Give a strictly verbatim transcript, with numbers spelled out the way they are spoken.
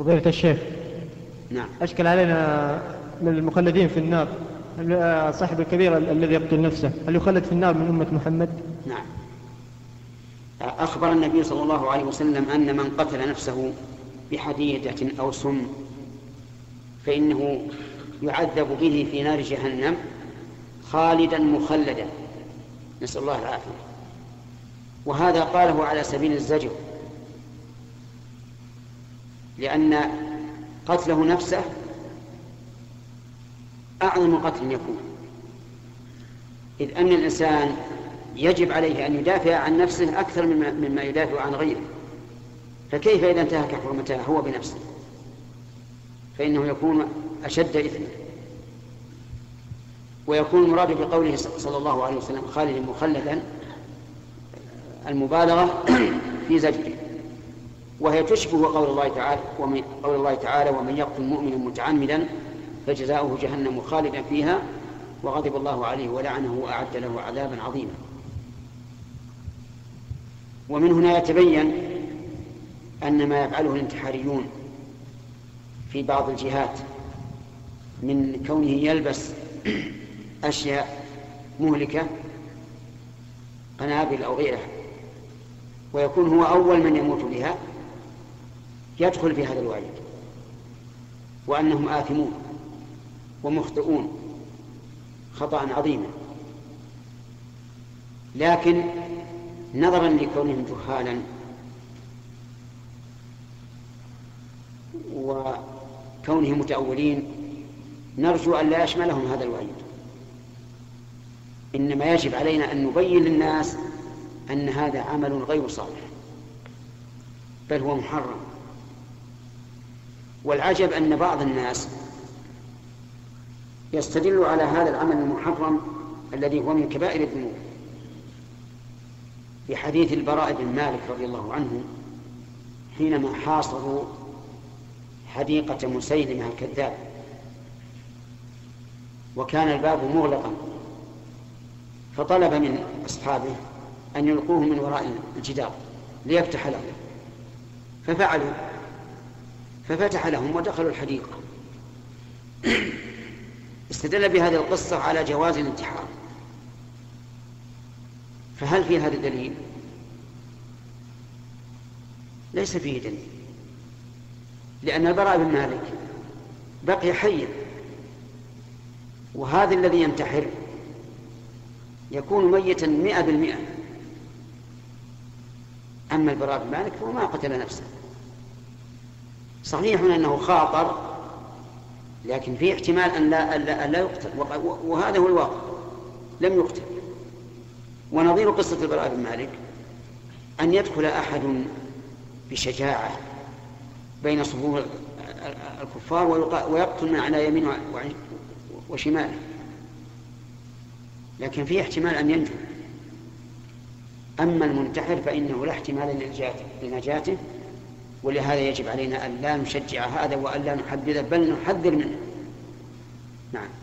فضيلة الشيخ. نعم. أشكل علينا من المخلدين في النار صاحب الكبير الذي يقتل نفسه، هل يخلد في النار من أمة محمد؟ نعم. أخبر النبي صلى الله عليه وسلم أن من قتل نفسه بحديدة أو سم فإنه يعذب به في نار جهنم خالدا مخلدا، نسأل الله العافية. وهذا قاله على سبيل الزجر، لأن قتله نفسه أعظم قتل يكون، إذ أن الإنسان يجب عليه أن يدافع عن نفسه أكثر مما يدافع عن غيره، فكيف إذا انتهك حرمتها هو بنفسه؟ فإنه يكون أشد إثما. ويكون المراد بقوله صلى الله عليه وسلم خالد مخلدا المبالغة في زجره، وهي تشبه قول الله تعالى ومن, قول الله تعالى ومن يقتل مؤمنا متعمدا فجزاؤه جهنم خالدا فيها وغضب الله عليه ولعنه وأعد له عذابا عظيما. ومن هنا يتبين أن ما يفعله الانتحاريون في بعض الجهات من كونه يلبس أشياء مهلكة قنابل أو غيرها ويكون هو أول من يموت بها يدخل في هذا الوعيد، وأنهم آثمون ومخطئون خطأ عظيما، لكن نظرا لكونهم جهالا وكونهم متأولين نرجو أن لا يشملهم هذا الوعيد. إنما يجب علينا أن نبين للناس أن هذا عمل غير صالح بل هو محرم. والعجب أن بعض الناس يستدل على هذا العمل المحرم الذي هو من كبائر الذنوب بحديث البراء بن مالك رضي الله عنه حينما حاصروا حديقة مسيلمة الكذاب، وكان الباب مغلقا، فطلب من أصحابه أن يلقوه من وراء الجدار ليفتح لهم، ففعلوا، ففتح لهم ودخلوا الحديقة. استدل بهذه القصة على جواز الانتحار، فهل في هذا الدليل؟ ليس فيه دليل، لأن البراء بن مالك بقي حيا، وهذا الذي ينتحر يكون ميتا مئة بالمئة، أما البراء بن مالك فهو ما قتل نفسه. صحيح أنه خاطر، لكن فيه احتمال أن لا, أن لا, أن لا يقتل، وهذا هو الواقع، لم يقتل. ونظير قصة البراء بن مالك أن يدخل أحد بشجاعة بين صفوف الكفار ويقتل من على يمين وشماله، لكن فيه احتمال أن ينجو. أما المنتحر فإنه لا احتمال لنجاته، ولهذا يجب علينا أن لا نشجع هذا وأن لا نحذر بل نحذر منه. نعم.